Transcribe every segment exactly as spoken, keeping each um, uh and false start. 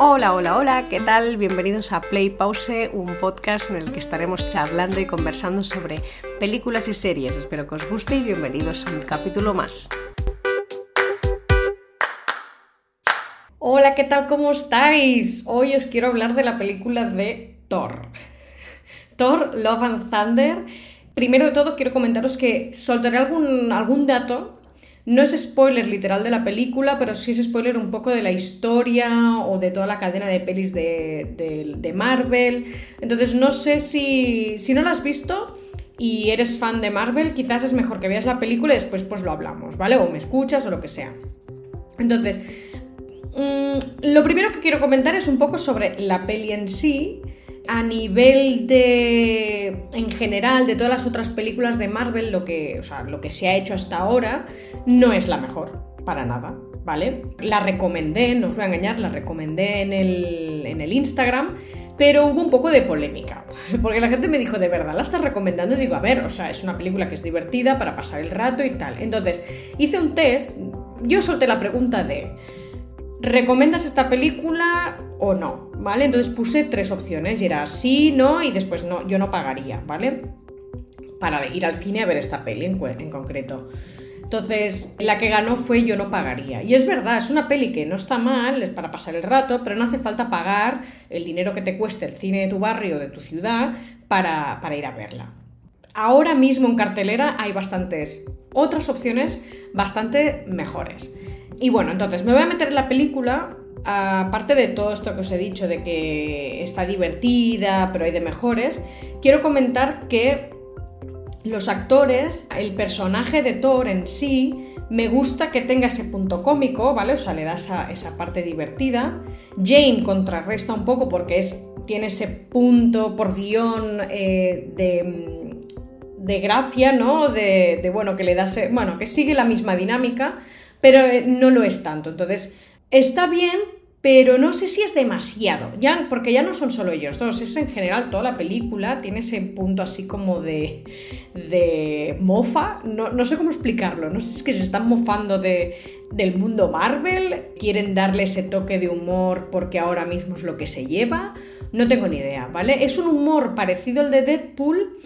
Hola, hola, hola, ¿qué tal? Bienvenidos a Play Pause, un podcast en el que estaremos charlando y conversando sobre películas y series. Espero que os guste y bienvenidos a un capítulo más. Hola, ¿qué tal? ¿Cómo estáis? Hoy os quiero hablar de la película de Thor. Thor: Love and Thunder. Primero de todo quiero comentaros que soltaré algún, algún dato. No es spoiler literal de la película, pero sí es spoiler un poco de la historia o de toda la cadena de pelis de, de, de Marvel. Entonces no sé si, si no la has visto y eres fan de Marvel, quizás es mejor que veas la película y después pues lo hablamos, ¿vale? O me escuchas o lo que sea. Entonces, mmm, lo primero que quiero comentar es un poco sobre la peli en sí, a nivel de, en general, de todas las otras películas de Marvel, lo que, o sea, lo que se ha hecho hasta ahora no es la mejor, para nada, ¿vale? La recomendé, no os voy a engañar, la recomendé en el, en el Instagram, pero hubo un poco de polémica, porque la gente me dijo, ¿de verdad la estás recomendando? Y digo, a ver, o sea, es una película que es divertida para pasar el rato y tal. Entonces, hice un test, yo solté la pregunta de, ¿recomiendas esta película o no? ¿Vale? Entonces puse tres opciones y era sí, no y después no, yo no pagaría, ¿vale? Para ir al cine a ver esta peli en, en concreto. Entonces la que ganó fue yo no pagaría. Y es verdad, es una peli que no está mal, es para pasar el rato, pero no hace falta pagar el dinero que te cueste el cine de tu barrio o de tu ciudad para, para ir a verla. Ahora mismo en cartelera hay bastantes otras opciones bastante mejores. Y bueno, entonces me voy a meter en la película. Aparte de todo esto que os he dicho de que está divertida, pero hay de mejores, quiero comentar que los actores, el personaje de Thor en sí, me gusta que tenga ese punto cómico, ¿vale? O sea, le da esa, esa parte divertida. Jane contrarresta un poco porque es, tiene ese punto por guión eh, de, de gracia, ¿no? De, de, bueno, que le da ese, bueno, que sigue la misma dinámica, pero no lo es tanto. Entonces, está bien, pero no sé si es demasiado, ya, porque ya no son solo ellos dos, es en general toda la película, tiene ese punto así como de, de mofa, no, no sé cómo explicarlo, no sé si es que se están mofando de, del mundo Marvel, quieren darle ese toque de humor porque ahora mismo es lo que se lleva, no tengo ni idea, ¿vale? Es un humor parecido al de Deadpool,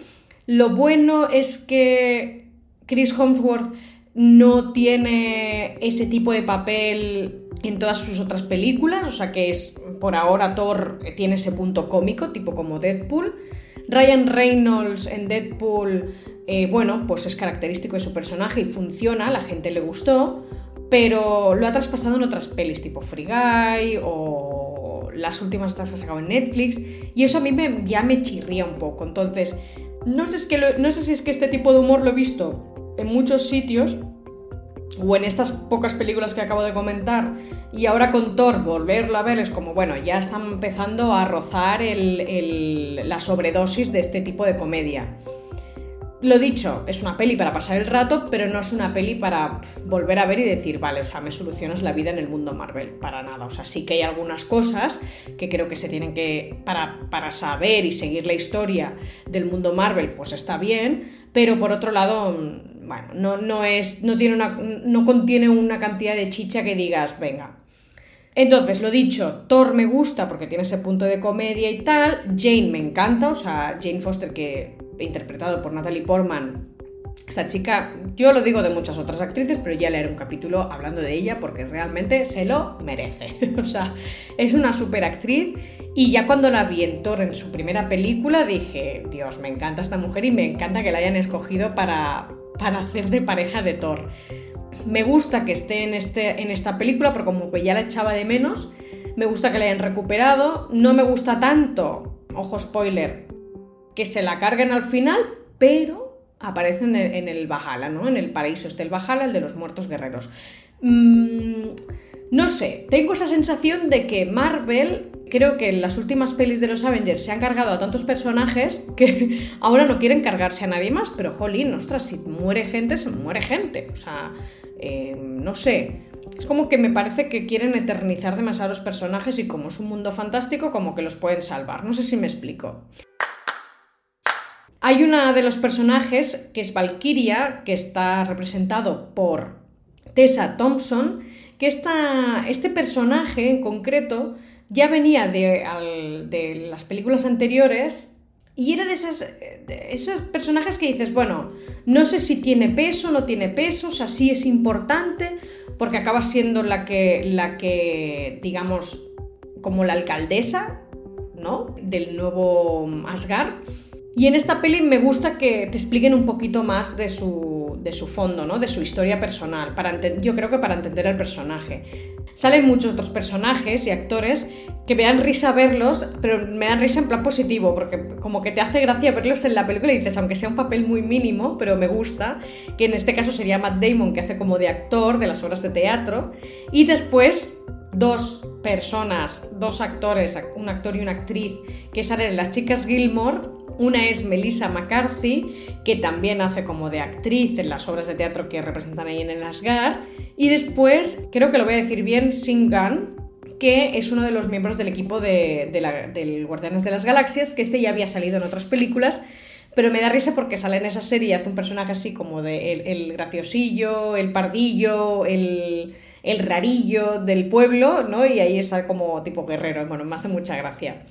lo bueno es que Chris Hemsworth no tiene ese tipo de papel en todas sus otras películas, o sea que es, por ahora Thor tiene ese punto cómico, tipo como Deadpool. Ryan Reynolds en Deadpool, eh, bueno, pues es característico de su personaje y funciona, a la gente le gustó, pero lo ha traspasado en otras pelis tipo Free Guy o las últimas estas que ha sacado en Netflix, y eso a mí me, ya me chirría un poco. Entonces, no sé, es que lo, no sé si es que este tipo de humor lo he visto en muchos sitios, o en estas pocas películas que acabo de comentar, y ahora con Thor volverlo a ver es como, bueno, ya están empezando a rozar el, el, la sobredosis de este tipo de comedia. Lo dicho, es una peli para pasar el rato, pero no es una peli para pff, volver a ver y decir, vale, o sea, me solucionas la vida en el mundo Marvel, para nada. O sea, sí que hay algunas cosas que creo que se tienen que, para, para saber y seguir la historia del mundo Marvel, pues está bien, pero por otro lado, bueno, no, no, es, no, tiene una, no contiene una cantidad de chicha que digas, venga. Entonces, lo dicho, Thor me gusta porque tiene ese punto de comedia y tal. Jane me encanta, o sea, Jane Foster, que interpretado por Natalie Portman, esta chica, yo lo digo de muchas otras actrices, pero ya leeré un capítulo hablando de ella porque realmente se lo merece. O sea, es una superactriz. Y ya cuando la vi en Thor en su primera película dije, Dios, me encanta esta mujer y me encanta que la hayan escogido para... para hacer de pareja de Thor. Me gusta que esté en, este, en esta película, pero como que ya la echaba de menos, me gusta que la hayan recuperado, no me gusta tanto, ojo spoiler, que se la carguen al final, pero aparece en el, en el Valhalla, ¿no? En el paraíso este, el Valhalla, el de los muertos guerreros. Mm, no sé, tengo esa sensación de que Marvel, creo que en las últimas pelis de los Avengers se han cargado a tantos personajes que ahora no quieren cargarse a nadie más, pero jolín, ostras, si muere gente, se muere gente, o sea, eh, no sé, es como que me parece que quieren eternizar demasiado a los personajes y como es un mundo fantástico, como que los pueden salvar, no sé si me explico. Hay una de los personajes que es Valkyria, que está representado por Tessa Thompson, que esta, este personaje en concreto ya venía de, al, de las películas anteriores y era de, esas, de esos personajes que dices, bueno, no sé si tiene peso, no tiene peso, o sea, sí es importante porque acaba siendo la que, la que digamos, como la alcaldesa, ¿no?, del nuevo Asgard. Y en esta peli me gusta que te expliquen un poquito más de su, de su fondo, ¿no?, de su historia personal, para ente- yo creo que para entender el personaje. Salen muchos otros personajes y actores que me dan risa verlos, pero me dan risa en plan positivo, porque como que te hace gracia verlos en la película y dices, aunque sea un papel muy mínimo, pero me gusta, que en este caso sería Matt Damon, que hace como de actor de las obras de teatro, y después dos personas, dos actores, un actor y una actriz, que salen las chicas Gilmore. Una es Melissa McCarthy, que también hace como de actriz en las obras de teatro que representan ahí en el Asgard. Y después, creo que lo voy a decir bien, Shin Gunn, que es uno de los miembros del equipo de, de la, del Guardianes de las Galaxias, que este ya había salido en otras películas, pero me da risa porque sale en esa serie y hace un personaje así como de el, el graciosillo, el pardillo, el, el rarillo del pueblo, ¿no? Y ahí está como tipo guerrero. Bueno, me hace mucha gracia.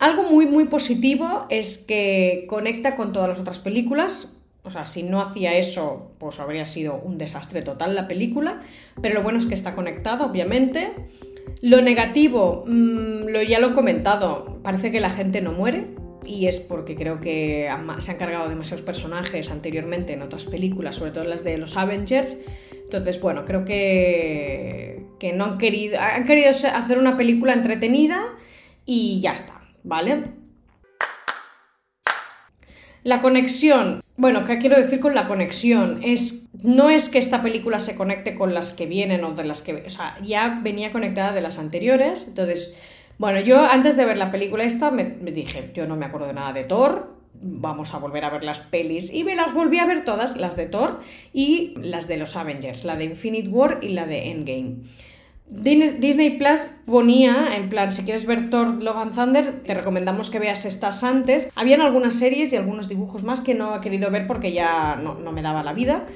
Algo muy muy positivo es que conecta con todas las otras películas, o sea, si no hacía eso, pues habría sido un desastre total la película, pero lo bueno es que está conectado, obviamente. Lo negativo, mmm, lo, ya lo he comentado, parece que la gente no muere, y es porque creo que se han cargado demasiados personajes anteriormente en otras películas, sobre todo las de los Avengers. Entonces, bueno, creo que, que no han querido, han querido hacer una película entretenida y ya está. ¿Vale? La conexión. Bueno, ¿qué quiero decir con la conexión? Es, no es que esta película se conecte con las que vienen o de las que... O sea, ya venía conectada de las anteriores. Entonces, bueno, yo antes de ver la película esta me, me dije, yo no me acuerdo de nada de Thor, vamos a volver a ver las pelis. Y me las volví a ver todas, las de Thor y las de los Avengers, la de Infinity War y la de Endgame. Disney Plus ponía, en plan, si quieres ver Thor: Love and Thunder, te recomendamos que veas estas antes. Habían algunas series y algunos dibujos más que no he querido ver porque ya no, no me daba la vida.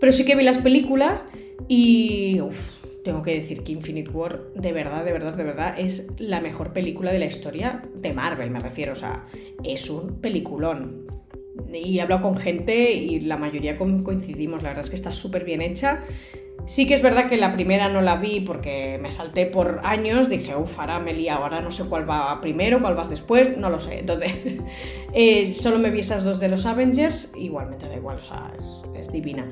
Pero sí que vi las películas y... Uf, tengo que decir que Infinity War, de verdad, de verdad, de verdad, es la mejor película de la historia de Marvel, me refiero. O sea, es un peliculón. Y he hablado con gente y la mayoría coincidimos. La verdad es que está súper bien hecha. Sí que es verdad que la primera no la vi porque me salté por años, dije, uff, ahora me he liado, ahora no sé cuál va primero, cuál va después, no lo sé. Entonces, eh, solo me vi esas dos de los Avengers, igualmente da igual, o sea, es, es divina.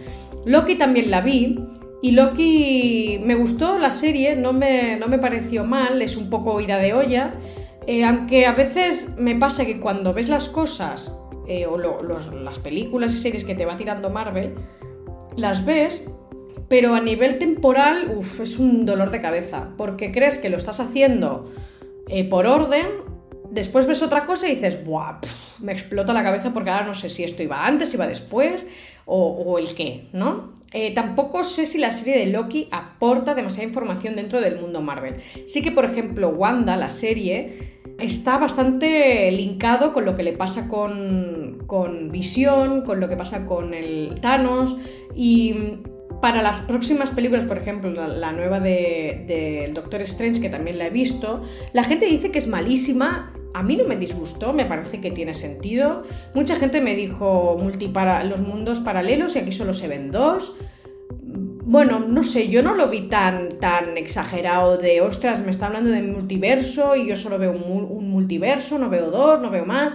Loki también la vi, y Loki me gustó la serie, no me, no me pareció mal, es un poco ida de olla, eh, aunque a veces me pasa que cuando ves las cosas, eh, o lo, los, las películas y series que te va tirando Marvel, las ves... Pero a nivel temporal, uff, es un dolor de cabeza, porque crees que lo estás haciendo eh, por orden, después ves otra cosa y dices, ¡buah! Pff, me explota la cabeza porque ahora no sé si esto iba antes, iba después, o, o el qué, ¿no? Eh, tampoco sé si la serie de Loki aporta demasiada información dentro del mundo Marvel. Sí que, por ejemplo, Wanda, la serie, está bastante linkado con lo que le pasa con, con Visión, con lo que pasa con el Thanos, y... Para las próximas películas, por ejemplo, la, la nueva de, de Doctor Strange, que también la he visto, la gente dice que es malísima. A mí no me disgustó, me parece que tiene sentido. Mucha gente me dijo multipara, los mundos paralelos y aquí solo se ven dos. Bueno, no sé, yo no lo vi tan, tan exagerado de, ostras, me está hablando de multiverso y yo solo veo un, un multiverso, no veo dos, no veo más.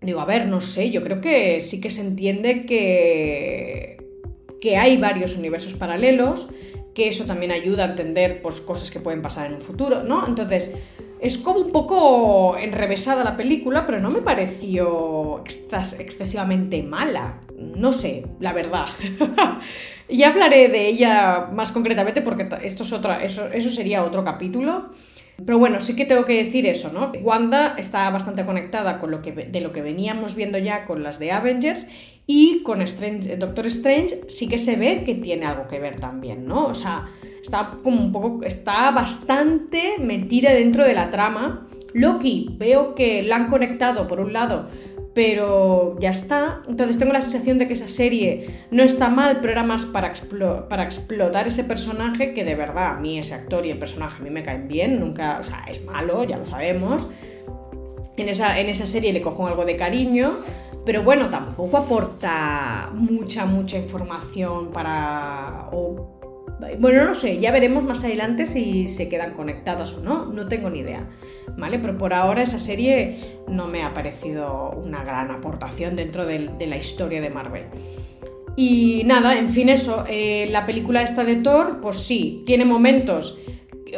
Digo, a ver, no sé, yo creo que sí que se entiende que... que hay varios universos paralelos, que eso también ayuda a entender pues, cosas que pueden pasar en un futuro, ¿no? Entonces, es como un poco enrevesada la película, pero no me pareció extas- excesivamente mala. No sé, la verdad. Ya hablaré de ella más concretamente porque esto es otra, eso, eso sería otro capítulo. Pero bueno, sí que tengo que decir eso, ¿no? Wanda está bastante conectada con lo que, de lo que veníamos viendo ya con las de Avengers y con Strange, Doctor Strange sí que se ve que tiene algo que ver también, ¿no? O sea, está como un poco, está bastante metida dentro de la trama. Loki, veo que la han conectado por un lado pero ya está. Entonces tengo la sensación de que esa serie no está mal, pero era más para, explo- para explotar ese personaje, que de verdad a mí ese actor y el personaje a mí me caen bien, nunca, o sea, es malo, ya lo sabemos. En esa, en esa serie le cojo algo de cariño, pero bueno, tampoco aporta mucha, mucha información para... O, bueno, no sé, ya veremos más adelante si se quedan conectadas o no, no tengo ni idea, ¿vale? Pero por ahora esa serie no me ha parecido una gran aportación dentro de, de la historia de Marvel. Y nada, en fin, eso, eh, la película esta de Thor, pues sí, tiene momentos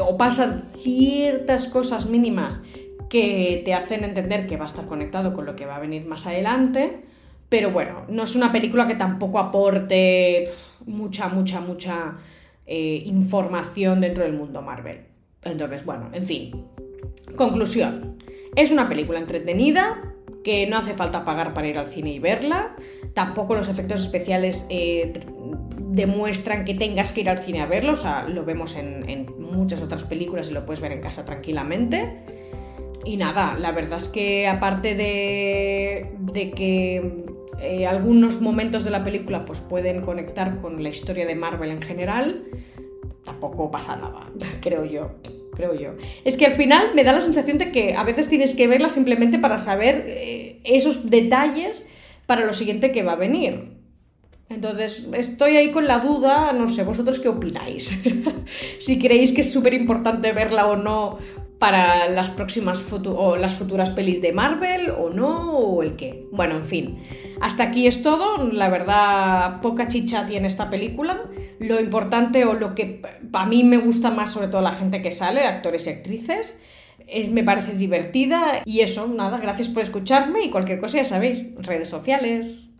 o pasan ciertas cosas mínimas que te hacen entender que va a estar conectado con lo que va a venir más adelante, pero bueno, no es una película que tampoco aporte mucha, mucha, mucha eh, información dentro del mundo Marvel. Entonces, bueno, en fin, conclusión, es una película entretenida, que no hace falta pagar para ir al cine y verla, tampoco los efectos especiales eh, demuestran que tengas que ir al cine a verlo, o sea, lo vemos en, en muchas otras películas y lo puedes ver en casa tranquilamente. Y nada, la verdad es que aparte de, de que eh, algunos momentos de la película pues pueden conectar con la historia de Marvel en general, tampoco pasa nada, creo yo. creo yo. Es que al final me da la sensación de que a veces tienes que verla simplemente para saber eh, esos detalles para lo siguiente que va a venir. Entonces estoy ahí con la duda, no sé, vosotros qué opináis. Si creéis que es súper importante verla o no para las próximas futu- o las futuras pelis de Marvel o no, o el qué. Bueno, en fin, hasta aquí es todo. La verdad, poca chicha tiene esta película. Lo importante o lo que a mí me gusta más, sobre todo la gente que sale, actores y actrices, es, me parece divertida. Y eso, nada, gracias por escucharme y cualquier cosa ya sabéis, redes sociales.